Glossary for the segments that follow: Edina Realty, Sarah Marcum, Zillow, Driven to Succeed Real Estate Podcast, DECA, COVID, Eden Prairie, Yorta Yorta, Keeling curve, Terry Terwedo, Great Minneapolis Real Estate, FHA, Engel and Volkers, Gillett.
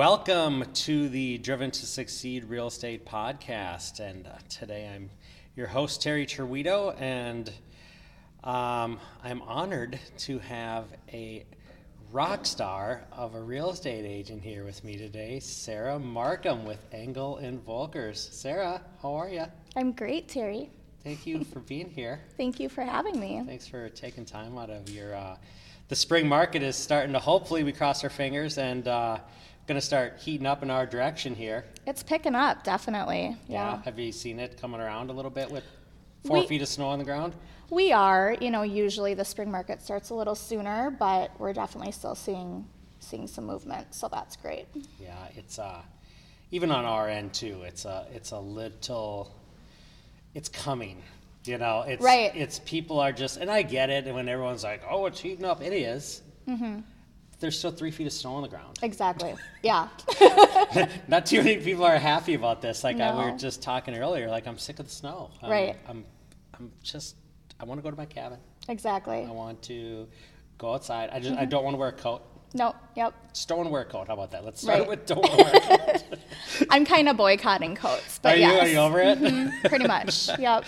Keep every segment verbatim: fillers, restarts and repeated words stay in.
Welcome to the Driven to Succeed Real Estate Podcast, and uh, today I'm your host, Terry Terwedo, and um, I'm honored to have a rock star of a real estate agent here with me today, Sarah Marcum with Engel and Volkers. Sarah, how are you? I'm great, Terry. Thank you for being here. Thank you for having me. Thanks for taking time out of your, uh, the spring market is starting to, hopefully we cross our fingers, and uh, going to start heating up in our direction here. It's picking up, definitely. Yeah. yeah. Have you seen it coming around a little bit with four we, feet of snow on the ground? We are. You know, usually the spring market starts a little sooner, but we're definitely still seeing seeing some movement, so that's great. Yeah, it's uh, even on our end too. It's a it's a little, it's coming. You know, it's right. It's people are just, and I get it. And when everyone's like, "Oh, it's heating up," it is. Mm-hmm. There's still three feet of snow on the ground. Exactly. Yeah. Not too many people are happy about this. Like no. I, we were just talking earlier, like I'm sick of the snow. Um, right. I'm, I'm just, I want to go to my cabin. Exactly. I want to go outside. I just, mm-hmm. I don't want to wear a coat. No. Yep. Just don't want to wear a coat. How about that? Let's start right. with don't want to wear a coat. I'm kind of boycotting coats, but are yes. you, are you over it? Mm-hmm. Pretty much. Yep.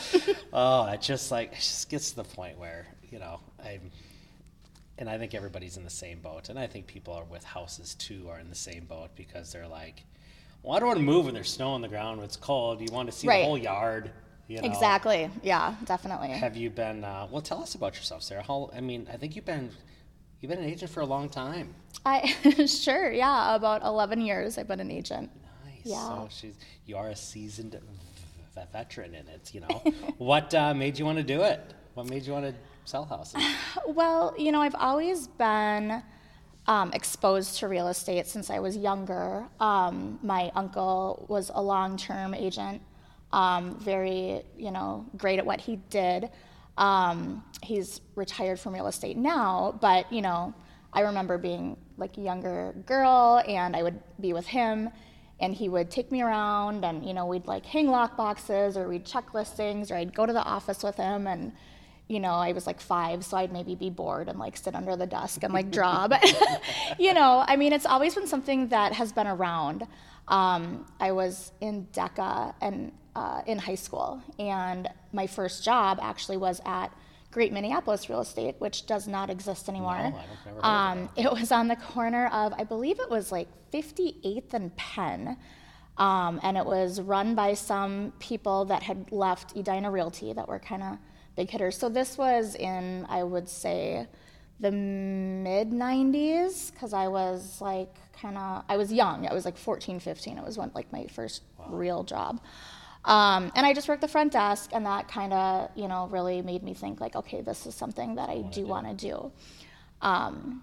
Oh, it just like, it just gets to the point where, you know, I'm, and I think everybody's in the same boat. And I think people are with houses, too, are in the same boat because they're like, well, I don't want to move when there's snow on the ground, when it's cold. You want to see right. the whole yard. You know? Exactly. Yeah, definitely. Have you been uh, – well, tell us about yourself, Sarah. How, I mean, I think you've been you've been an agent for a long time. I Sure, yeah. About eleven years I've been an agent. Nice. Yeah. So she's, you are a seasoned v- veteran in it, you know. What uh, made you want to do it? What made you want to – sell houses? Well, you know, I've always been um, exposed to real estate since I was younger. Um, my uncle was a long-term agent, um, very, you know, great at what he did. Um, he's retired from real estate now, but, you know, I remember being like a younger girl and I would be with him and he would take me around and, you know, we'd like hang lock boxes or we'd check listings or I'd go to the office with him and you know, I was like five, so I'd maybe be bored and like sit under the desk and like draw. But, you know, I mean, it's always been something that has been around. Um, I was in DECA and uh, in high school, and my first job actually was at Great Minneapolis Real Estate, which does not exist anymore. No, I've never heard of that. It was on the corner of, I believe it was like fifty-eighth and Penn. Um, and it was run by some people that had left Edina Realty that were kind of big hitters. So this was in, I would say, the mid nineties, because I was like kind of, I was young. I was like fourteen, fifteen. It was one, like my first wow. real job. Um, and I just worked the front desk, and that kind of, you know, really made me think like, okay, this is something that I, I do want to do. Um,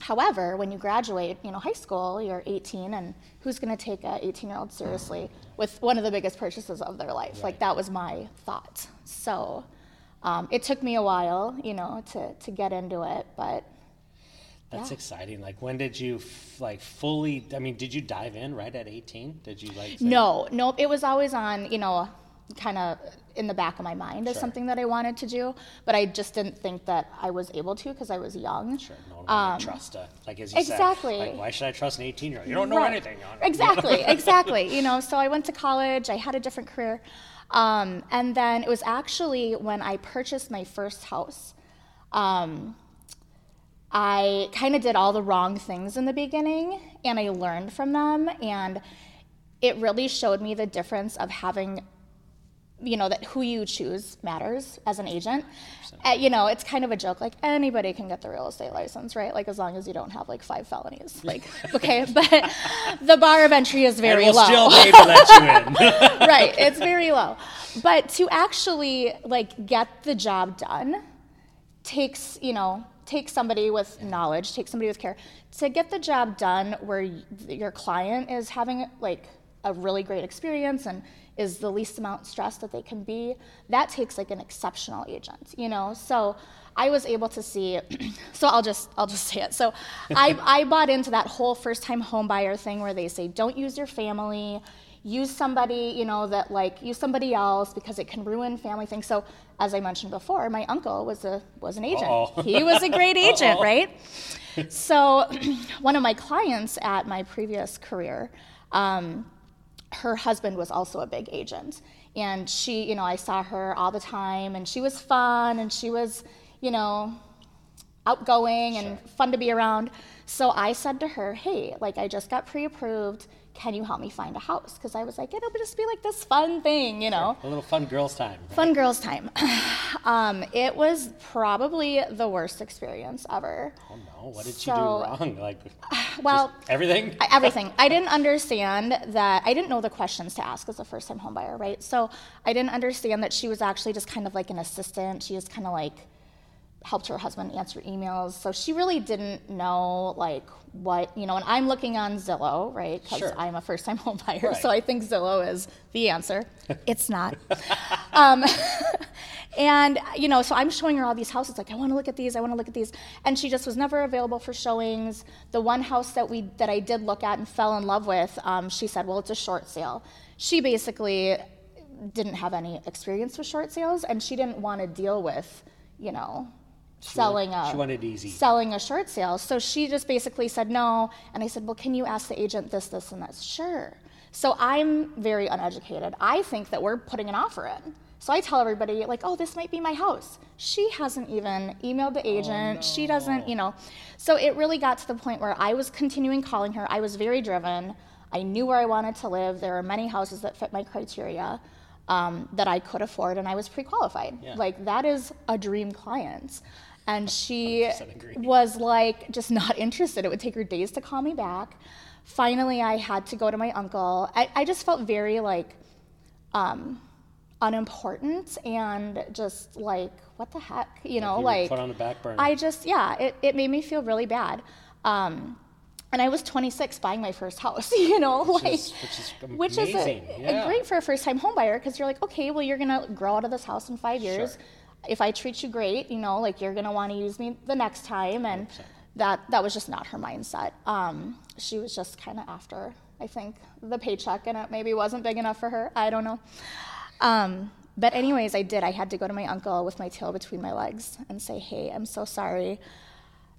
however, when you graduate, you know, high school, you're eighteen, and who's going to take an eighteen-year-old seriously with one of the biggest purchases of their life? Right. Like that was my thought. So... Um, it took me a while, you know, to, to get into it, but that's yeah. exciting. Like, when did you f- like fully, I mean, did you dive in right at eighteen? Did you like? Say- no, no, it was always on, you know, kind of in the back of my mind as sure. something that I wanted to do, but I just didn't think that I was able to because I was young. Sure, no one um, would trust a, like as you exactly. said, like, why should I trust an eighteen-year-old? You don't know right. anything. Don't know. Exactly, exactly. You know, so I went to college. I had a different career. Um, and then it was actually when I purchased my first house, um, I kind of did all the wrong things in the beginning, and I learned from them, and it really showed me the difference of having, you know, that who you choose matters as an agent. Uh, you know, it's kind of a joke, like anybody can get the real estate license, right? Like as long as you don't have like five felonies, like, okay, but the bar of entry is very and we'll low. Still maybe let you in. Right, it's very low. But to actually like get the job done takes, you know, take somebody with knowledge, take somebody with care. To get the job done where your client is having like a really great experience and is the least amount stressed that they can be, that takes like an exceptional agent, you know? So I was able to see, so I'll just I'll just say it. So I, I bought into that whole first-time home buyer thing where they say, don't use your family, use somebody, you know, that like, use somebody else because it can ruin family things. So as I mentioned before, my uncle was a was an agent. Uh-oh. He was a great agent, right? So one of my clients at my previous career, um, her husband was also a big agent. And she, you know, I saw her all the time, and she was fun, and she was, you know, outgoing and sure. fun to be around. So I said to her, hey, like, I just got pre-approved. Can you help me find a house? Because I was like, it'll just be like this fun thing, you know. Sure. A little fun girls' time. Right? Fun girls' time. um, it was probably the worst experience ever. Oh, no. What did so, you do wrong? Like, well, everything? everything. I didn't understand that. I didn't know the questions to ask as a first-time homebuyer, right? So I didn't understand that she was actually just kind of like an assistant. She just kind of like helped her husband answer emails. So she really didn't know, like, what, you know, and I'm looking on Zillow, right? Because sure. I'm a first-time home buyer, right. So I think Zillow is the answer. It's not. um, and, you know, so I'm showing her all these houses, like, I want to look at these, I want to look at these. And she just was never available for showings. The one house that we that I did look at and fell in love with, um, she said, well, it's a short sale. She basically didn't have any experience with short sales, and she didn't want to deal with, you know, She selling wanted, a she wanted easy. selling a short sale. So she just basically said no, and I said, well, can you ask the agent this, this, and this? Sure. So I'm very uneducated. I think that we're putting an offer in. So I tell everybody, like, oh, this might be my house. She hasn't even emailed the agent. Oh, no. She doesn't, you know. So it really got to the point where I was continuing calling her. I was very driven. I knew where I wanted to live. There were many houses that fit my criteria um, that I could afford, and I was pre-qualified. Yeah. Like, that is a dream client. And she was like just not interested. It would take her days to call me back. Finally, I had to go to my uncle. I, I just felt very like um, unimportant and just like, what the heck, you know, like, like put on the back burner. I just, yeah, it, it made me feel really bad. Um, and I was twenty-six buying my first house, you know, which like, is, which is, which is a, yeah. a great for a first time home buyer. 'Cause you're like, okay, well, you're going to grow out of this house in five years. Sure. If I treat you great, you know, like, you're gonna want to use me the next time, and one hundred percent that that was just not her mindset. Um, she was just kind of after, I think, the paycheck, and it maybe wasn't big enough for her. I don't know. Um, but anyways, I did. I had to go to my uncle with my tail between my legs and say, "Hey, I'm so sorry.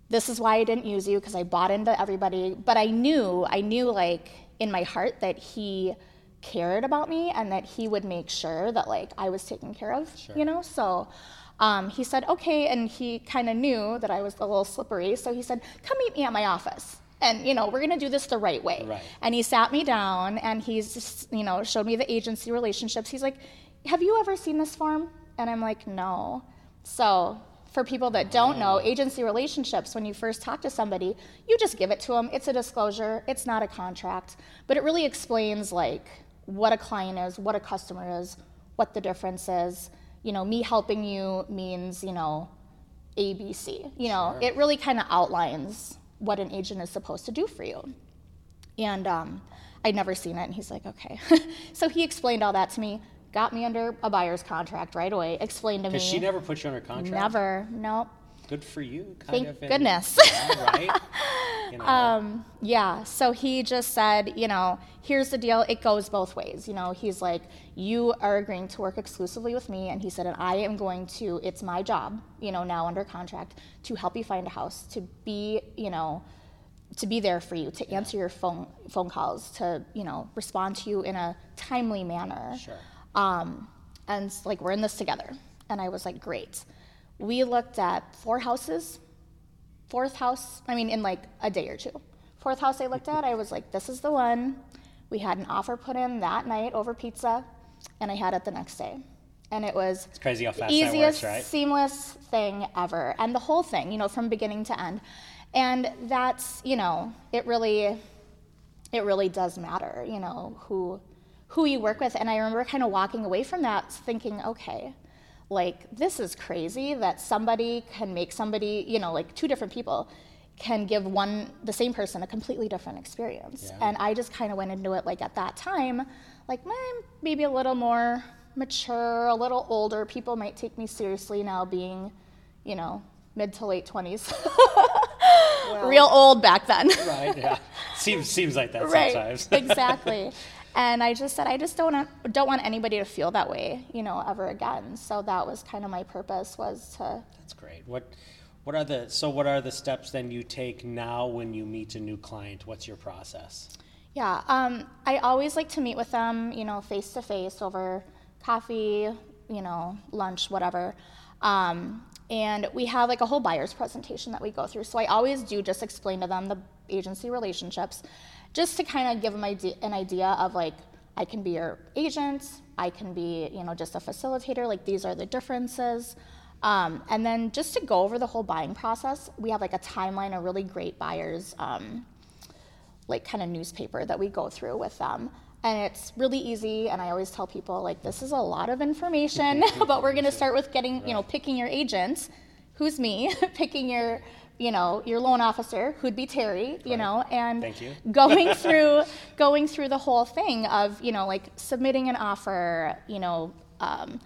This is why I didn't use you, because I bought into everybody." But I knew, I knew, like, in my heart that he cared about me and that he would make sure that, like, I was taken care of, sure. you know? So um, he said, okay, and he kind of knew that I was a little slippery, so he said, come meet me at my office, and, you know, we're going to do this the right way. Right. And he sat me down, and he's just, you know, showed me the agency relationships. He's like, have you ever seen this form? And I'm like, no. So for people that don't know, agency relationships, when you first talk to somebody, you just give it to them. It's a disclosure. It's not a contract. But it really explains, like, what a client is, what a customer is, what the difference is. You know, me helping you means, you know, A, B, C. You know, sure. It really kind of outlines what an agent is supposed to do for you. And um, I'd never seen it, and he's like, okay. So he explained all that to me, got me under a buyer's contract right away, explained to me. Because she never put you under contract? Never, nope. Good for you, kind Thank of. Thank goodness. Yeah, right? You know. um, yeah, so he just said, you know, here's the deal. It goes both ways. You know, he's like, you are agreeing to work exclusively with me. And he said, and I am going to, it's my job, you know, now under contract, to help you find a house, to be, you know, to be there for you, to yeah. answer your phone phone calls, to, you know, respond to you in a timely manner. Sure. Um, and like, we're in this together. And I was like, great. We looked at four houses, fourth house, I mean, in like a day or two. Fourth house I looked at, I was like, this is the one. We had an offer put in that night over pizza, and I had it the next day. And it was it's crazy how fast the easiest, that works, right? seamless thing ever. And the whole thing, you know, from beginning to end. And that's, you know, it really, it really does matter, you know, who, who you work with. And I remember kind of walking away from that thinking, okay, like, this is crazy that somebody can make somebody, you know, like, two different people can give one, the same person, a completely different experience. Yeah. And I just kind of went into it, like, at that time, like, maybe a little more mature, a little older. People might take me seriously now, being, you know, mid to late twenties. Well, real old back then. Right, yeah. Seems, seems like that right, sometimes. Exactly. And I just said, I just don't want, don't want anybody to feel that way, you know, ever again. So that was kind of my purpose, was to. That's great. What, what are the so what are the steps then you take now when you meet a new client? What's your process? Yeah, um, I always like to meet with them, you know, face to face over coffee, you know, lunch, whatever. Um, and we have like a whole buyer's presentation that we go through. So I always do just explain to them the agency relationships, just to kind of give them idea, an idea of like, I can be your agent, I can be, you know, just a facilitator, like these are the differences. Um, and then just to go over the whole buying process, we have like a timeline, a really great buyer's um, like kind of newspaper that we go through with them. And it's really easy, and I always tell people, like, this is a lot of information, but we're gonna start with getting, you know, picking your agent, who's me, picking your, you know, your loan officer, who'd be Terry, you right. know, and Thank you. going through going through the whole thing of, you know, like submitting an offer, you know, um,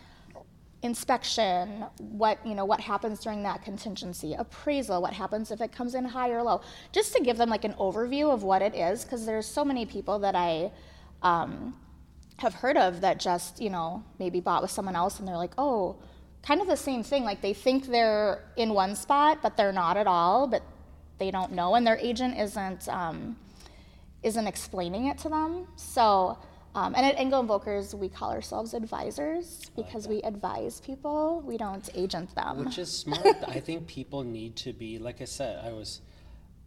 inspection, what, you know, what happens during that contingency, appraisal, what happens if it comes in high or low, just to give them like an overview of what it is, because there's so many people that I, Um, have heard of that just, you know, maybe bought with someone else and they're like, oh, kind of the same thing. Like they think they're in one spot, but they're not at all, but they don't know. And their agent isn't um, isn't explaining it to them. So, um, and at Engel and Volkers, we call ourselves advisors because like we advise people. We don't agent them. Which is smart. I think people need to be, like I said, I was,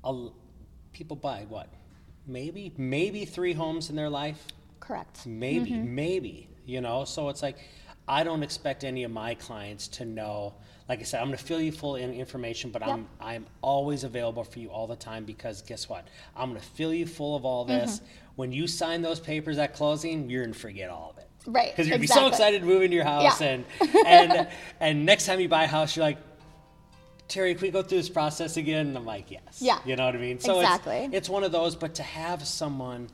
I'll, people buy what? Maybe, maybe three homes in their life. Correct. Maybe, mm-hmm. maybe, you know, so it's like, I don't expect any of my clients to know, like I said, I'm going to fill you full in information, but yep. I'm, I'm always available for you all the time, because guess what? I'm going to fill you full of all this. Mm-hmm. When you sign those papers at closing, you're going to forget all of it. Right. Because you're going to exactly. be so excited to move into your house. Yeah. And, and, and next time you buy a house, you're like, Terry, can we go through this process again? And I'm like, yes. Yeah. You know what I mean? So exactly. it's, it's one of those, but to have someone,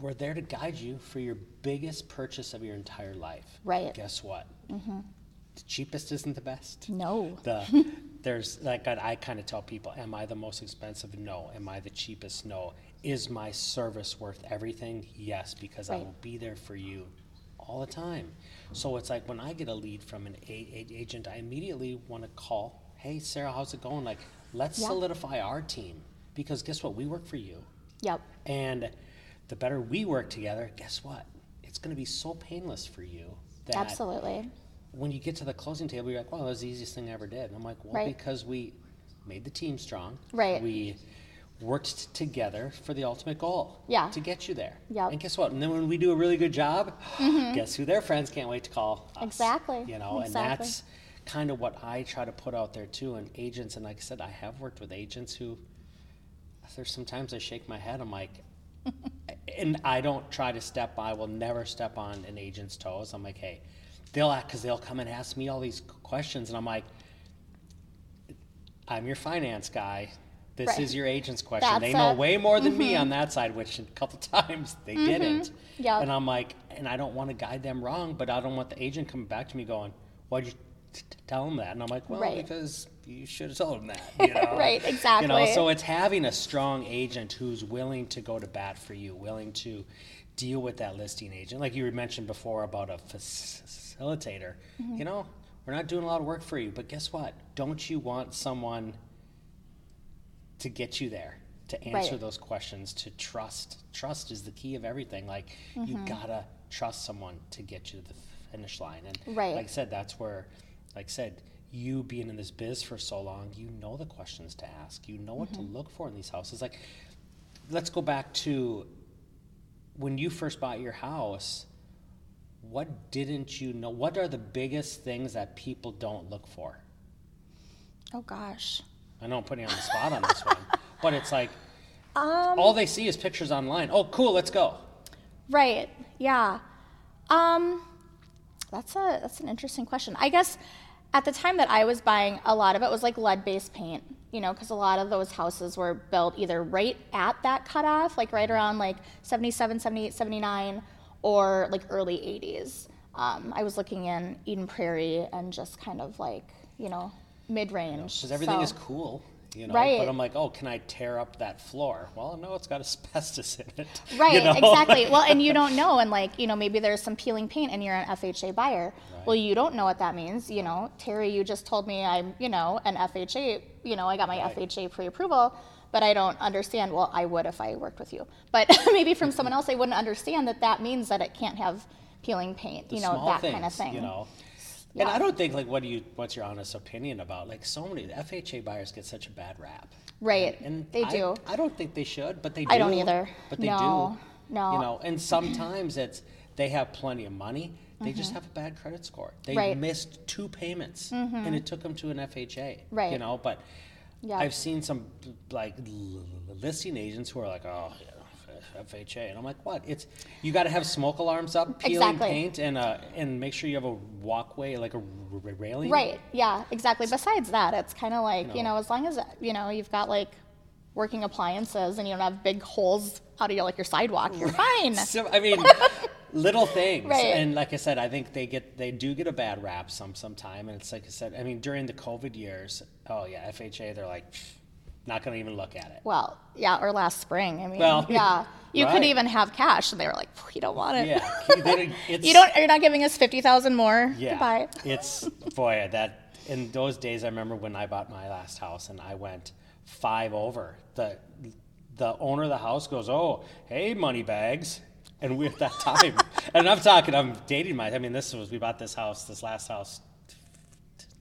we're there to guide you for your biggest purchase of your entire life. Right. Guess what? Mm-hmm. The cheapest isn't the best. No. The there's like, I kind of tell people, am I the most expensive? No. Am I the cheapest? No. Is my service worth everything? Yes, because right. I will be there for you all the time. So it's like when I get a lead from an a- a- agent, I immediately want to call, hey, Sarah, how's it going? Like, let's yep. solidify our team, because guess what? We work for you. Yep. And the better we work together, guess what? It's going to be so painless for you that absolutely. When you get to the closing table, you're like, well, that was the easiest thing I ever did. And I'm like, well, right. because we made the team strong. Right. We worked together for the ultimate goal yeah. to get you there. Yep. And guess what? And then when we do a really good job, mm-hmm. guess who their friends can't wait to call us. Exactly. You know, exactly. and that's kind of what I try to put out there too. And agents, and like I said, I have worked with agents who, there's sometimes I shake my head, I'm like, and I don't try to step, I will never step on an agent's toes. I'm like, hey, they'll act, because they'll come and ask me all these questions. And I'm like, I'm your finance guy. This right. is your agent's question. That's they know it. Way more than mm-hmm. me on that side, which a couple times they mm-hmm. didn't. Yep. And I'm like, and I don't want to guide them wrong, but I don't want the agent coming back to me going, why'd you t- t- tell them that? And I'm like, well, right. because you should have told them that. You know? Right, exactly. You know, so it's having a strong agent who's willing to go to bat for you, willing to deal with that listing agent. Like you mentioned before about a facilitator. Mm-hmm. You know, we're not doing a lot of work for you, but guess what? Don't you want someone to get you there, to answer right. those questions, to trust. Trust is the key of everything. Like, mm-hmm. you gotta trust someone to get you to the finish line. And right. like I said, that's where, like I said, you being in this biz for so long, you know the questions to ask. You know what mm-hmm. to look for in these houses. Like, let's go back to when you first bought your house, what didn't you know? What are the biggest things that people don't look for? Oh, gosh. I know I'm putting you on the spot on this one, but it's like um, all they see is pictures online. Oh, cool, let's go. Right, yeah. Um, that's a that's an interesting question. I guess at the time that I was buying, a lot of it was like lead-based paint, you know, because a lot of those houses were built either right at that cutoff, like right around like seventy-seven, seventy-eight, seventy-nine, or like early eighties. Um, I was looking in Eden Prairie and just kind of like, you know, mid-range. Because everything so. Is cool. you know, right. But I'm like, oh, can I tear up that floor? Well, no, it's got asbestos in it. Right, you know? Exactly. Well, and you don't know, and like, you know, maybe there's some peeling paint and you're an F H A buyer. Right. Well, you don't know what that means. You know, Terry, you just told me I'm, you know, an F H A, you know, I got my right. F H A pre-approval, but I don't understand. Well, I would if I worked with you. But maybe from someone else, I wouldn't understand that that means that it can't have peeling paint, the you know, that things, kind of thing. You know? Yeah. And I don't think, like, what do you, what's your honest opinion about, like, so many F H A buyers get such a bad rap. Right. And, and they I, do. I don't think they should, but they do. I don't either. But they no. do. No. You know, and sometimes it's, they have plenty of money. They mm-hmm. just have a bad credit score. They right. missed two payments mm-hmm. and it took them to an F H A. Right. You know, but yeah. I've seen some, like, listing agents who are like, oh, yeah. F H A, and I'm like, what? It's you got to have smoke alarms up, peeling exactly. paint, and uh, and make sure you have a walkway, like a r- r- railing. Right. Yeah. Exactly. Besides that, it's kind of like you know, you know, as long as you know you've got like working appliances and you don't have big holes out of your like your sidewalk, you're fine. So, I mean, little things. Right. And like I said, I think they get they do get a bad rap some sometime, and it's like I said, I mean, during the COVID years, oh yeah, F H A, they're like. Not going to even look at it. Well, yeah, or last spring. I mean, well, yeah, you right. could even have cash, and they were like, "We don't want it." Yeah, it's, you don't. You're not giving us fifty thousand more. Yeah, goodbye. It's boy that in those days. I remember when I bought my last house, and I went five over. the The owner of the house goes, "Oh, hey, money bags," and we at that time, and I'm talking, I'm dating my. I mean, this was we bought this house, this last house.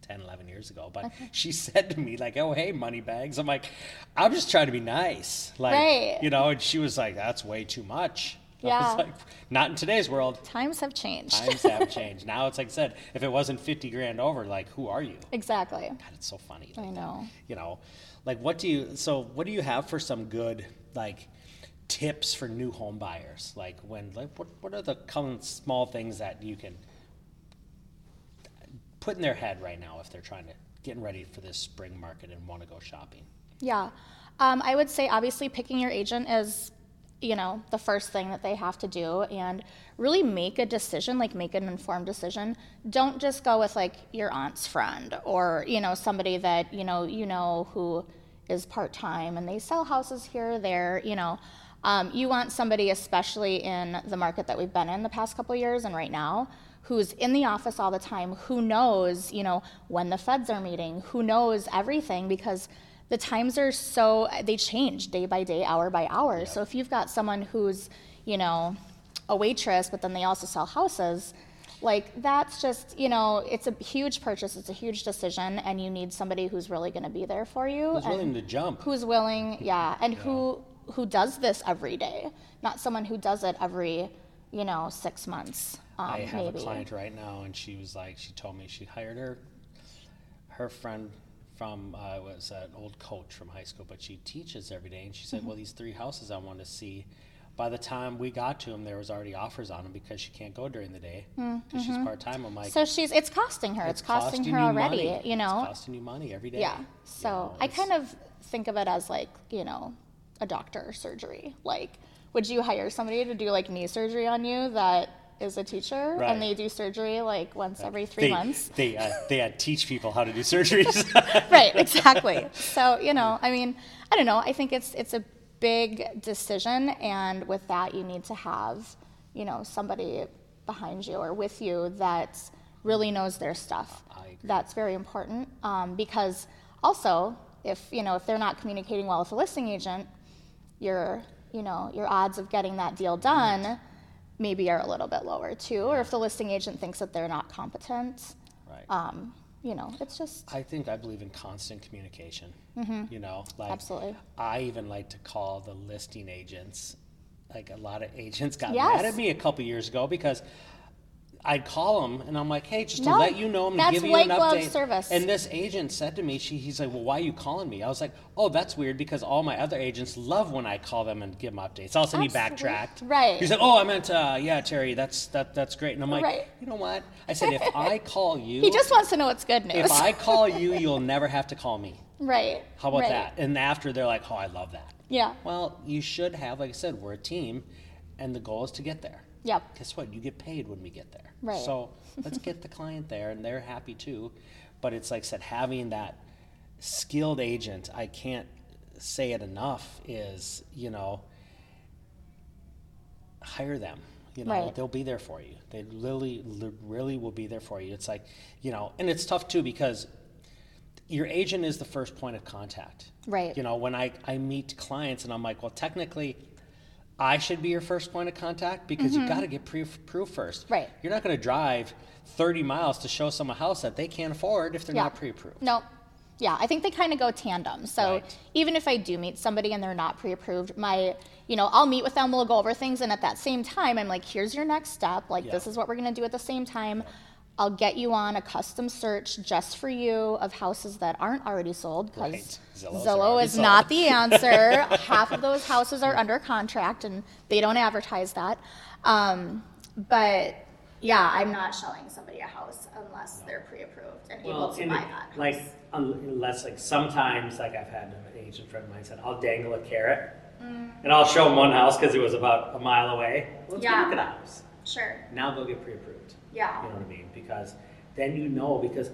ten, eleven years ago, but okay. She said to me like, oh, hey, money bags. I'm like, I'm just trying to be nice. Like, right. you know, and she was like, that's way too much. Yeah. I was like, not in today's world. Times have changed. Times have changed. Now it's like I said, if it wasn't fifty grand over, like, who are you? Exactly. God, it's so funny. Like, I know. You know, like what do you, so what do you have for some good, like tips for new home buyers? Like when, like what, what are the common small things that you can put in their head right now if they're trying to get ready for this spring market and want to go shopping? Yeah. Um, I would say obviously picking your agent is, you know, the first thing that they have to do and really make a decision, like make an informed decision. Don't just go with like your aunt's friend or, you know, somebody that, you know, you know who is part-time and they sell houses here or there, you know. Um, you want somebody, especially in the market that we've been in the past couple of years and right now, who's in the office all the time, who knows, you know, when the feds are meeting, who knows everything, because the times are so, they change day by day, hour by hour. Yep. So if you've got someone who's, you know, a waitress, but then they also sell houses, like that's just, you know, it's a huge purchase, it's a huge decision, and you need somebody who's really going to be there for you. Who's willing to jump. Who's willing, yeah, and yeah. who who does this every day, not someone who does it every, you know, six months. Um, I have maybe. a client right now, and she was like, she told me she hired her, her friend from, uh, was an old coach from high school, but she teaches every day, and she said, mm-hmm. well, these three houses I want to see, by the time we got to them, there was already offers on them because she can't go during the day, because mm-hmm. she's part-time. I'm like, so she's, it's costing her, it's, it's costing, costing her already, money. You know. It's costing you money every day. Yeah, so you know, I kind of think of it as like, you know, a doctor surgery, like, would you hire somebody to do like knee surgery on you that is a teacher right. and they do surgery like once every three they, months? They uh, they uh, teach people how to do surgeries. Right, exactly. So, you know, I mean, I don't know. I think it's it's a big decision, and with that you need to have, you know, somebody behind you or with you that really knows their stuff. I agree. That's very important um, because also if, you know, if they're not communicating well with a listing agent, you're you know, your odds of getting that deal done right. maybe are a little bit lower too, yeah. or if the listing agent thinks that they're not competent, right. um, you know, it's just. I think I believe in constant communication, mm-hmm. you know, like absolutely. I even like to call the listing agents, like a lot of agents got yes. mad at me a couple years ago because I'd call them and I'm like, hey, just to no, let you know, I'm going to give you an update. That's white glove service. And this agent said to me, she, he's like, well, why are you calling me? I was like, oh, that's weird because all my other agents love when I call them and give them updates. All of a sudden he backtracked. Right. He's like, oh, I meant, uh, yeah, Terry, that's that that's great. And I'm like, right. you know what? I said, if I call you. He just wants to know what's good news. If I call you, you'll never have to call me. Right. How about right. that? And after they're like, oh, I love that. Yeah. Well, you should have, like I said, we're a team and the goal is to get there. Yep. Guess what? You get paid when we get there. Right. So let's get the client there, and they're happy too. But it's like I said, having that skilled agent, I can't say it enough, is, you know, hire them. You know, right. They'll be there for you. They really, really will be there for you. It's like, you know, and it's tough too, because your agent is the first point of contact. Right. You know, when I, I meet clients and I'm like, well, technically I should be your first point of contact, because mm-hmm. you got to get pre-approved first. Right. You're not going to drive thirty miles to show someone a house that they can't afford if they're yeah. not pre-approved. No. Yeah, I think they kind of go tandem. So right. even if I do meet somebody and they're not pre-approved, my, you know, I'll meet with them, we'll go over things, and at that same time, I'm like, here's your next step. Like, yeah. this is what we're going to do at the same time. Yeah. I'll get you on a custom search just for you of houses that aren't already sold, because right. Zillow is sold. Not the answer. Half of those houses are under contract, and they don't advertise that. Um, but... Yeah, I'm not showing somebody a house unless they're pre-approved and well, able to buy that house. Like, unless, like, sometimes, like, I've had an agent friend of mine said, I'll dangle a carrot, mm. and I'll show them one house because it was about a mile away. Let's yeah. go look at a house. Sure. Now they'll get pre-approved. Yeah. You know what I mean? Because then you know, because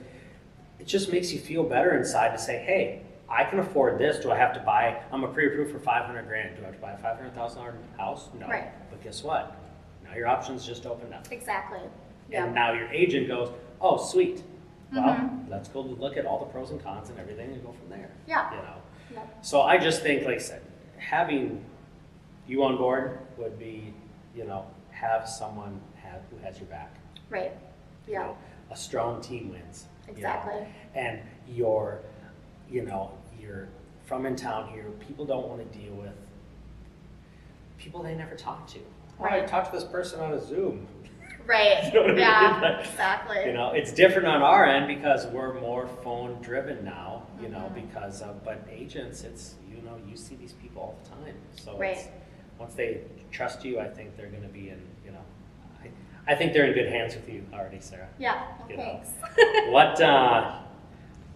it just makes you feel better inside to say, hey, I can afford this. Do I have to buy, I'm a pre-approved for five hundred grand. Do I have to buy a five hundred thousand dollars house? No. Right. But guess what? Now your options just opened up. Exactly. Yep. And now your agent goes, oh, sweet. Well, mm-hmm. let's go look at all the pros and cons and everything and go from there. Yeah. You know. Yep. So I just think, like I said, having you on board would be, you know, have someone have who has your back. Right. Yeah. You know, a strong team wins. Exactly. You know? And you're, you know, you're from in town here. People don't want to deal with people they never talk to. Right. I talked to this person on a Zoom. Right. You know what yeah, I mean? Like, exactly. You know, it's different on our end because we're more phone driven now, you mm-hmm. know, because of, but agents, it's, you know, you see these people all the time. So right. it's, once they trust you, I think they're going to be in, you know, I, I think they're in good hands with you already, Sarah. Yeah, well, you thanks. Know. What, uh,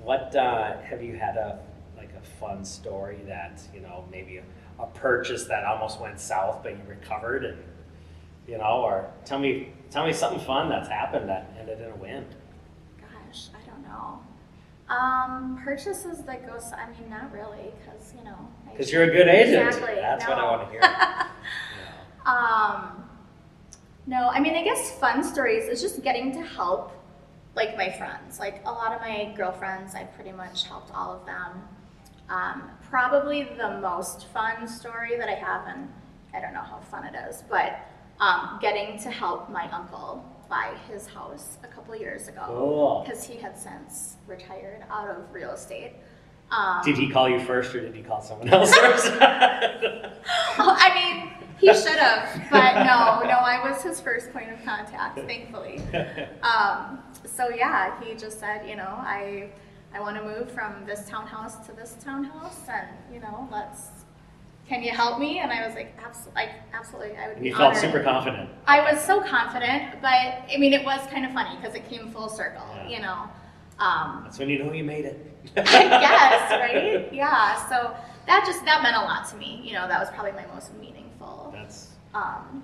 what uh, have you had a, like a fun story that, you know, maybe a, a purchase that almost went south, but you recovered, and you know, or tell me, tell me something fun that's happened that ended in a win. Gosh, I don't know. Um, purchases that go, I mean, not really, because you know. Because you're a good agent. Exactly. That's no. what I want to hear. Yeah. Um, no, I mean, I guess fun stories is just getting to help, like my friends, like a lot of my girlfriends. I pretty much helped all of them. Um, probably the most fun story that I have, and I don't know how fun it is, but um, getting to help my uncle buy his house a couple years ago, because cool. he had since retired out of real estate. Um, did he call you first, or did he call someone else first? Well, I mean, he should have, but no, no, I was his first point of contact, thankfully. Um, so yeah, he just said, you know, I... I want to move from this townhouse to this townhouse, and you know, let's. Can you help me? And I was like, absolutely, like, absolutely, I would. And be you honored. Felt super confident. I was so confident, but I mean, it was kind of funny because it came full circle, yeah. you know. Um, That's when you know you made it. Yes, right? Yeah. So that just that meant a lot to me. You know, that was probably my most meaningful That's, um,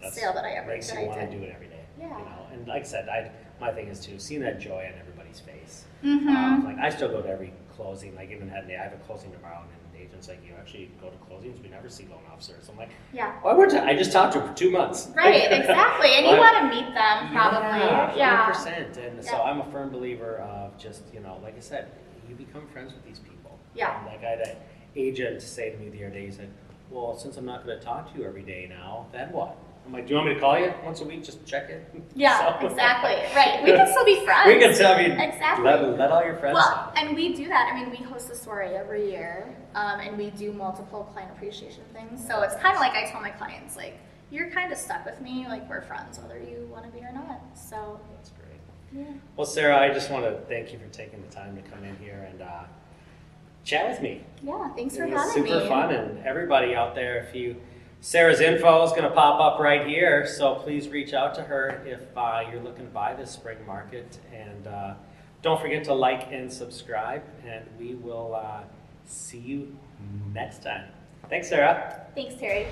that's sale that I ever makes that you I want did. To do it every day. Yeah. You know, and like I said, I my thing is to see that joy in everybody's face. Mm-hmm. Um, like I still go to every closing. Like even had I have a closing tomorrow, and the agent's like, "You actually go to closings? We never see loan officers." I'm like, "Yeah, why would I? I just talked to her for two months." Right, exactly. And you want to meet them, probably. Yeah, one hundred percent. And yeah. so I'm a firm believer of just you know, like I said, you become friends with these people. Yeah. Um, like I had an agent say to me the other day, he said, "Well, since I'm not going to talk to you every day now, then what?" I'm like, do you want me to call you once a week? Just check it. Yeah, so, exactly. Right. We can still be friends. We can still be exactly. Let, let all your friends Well, out. And we do that. I mean, we host a soiree every year, um, and we do multiple client appreciation things. So it's kind of like I tell my clients, like, you're kind of stuck with me. Like, we're friends, whether you want to be or not. So that's great. Yeah. Well, Sarah, I just want to thank you for taking the time to come in here and uh, chat with me. Yeah, thanks for having me. It was super fun, and everybody out there, if you... Sarah's info is going to pop up right here, so please reach out to her if uh, you're looking to buy this spring market. And uh, don't forget to like and subscribe, and we will uh, see you next time. Thanks, Sarah. Thanks, Terry.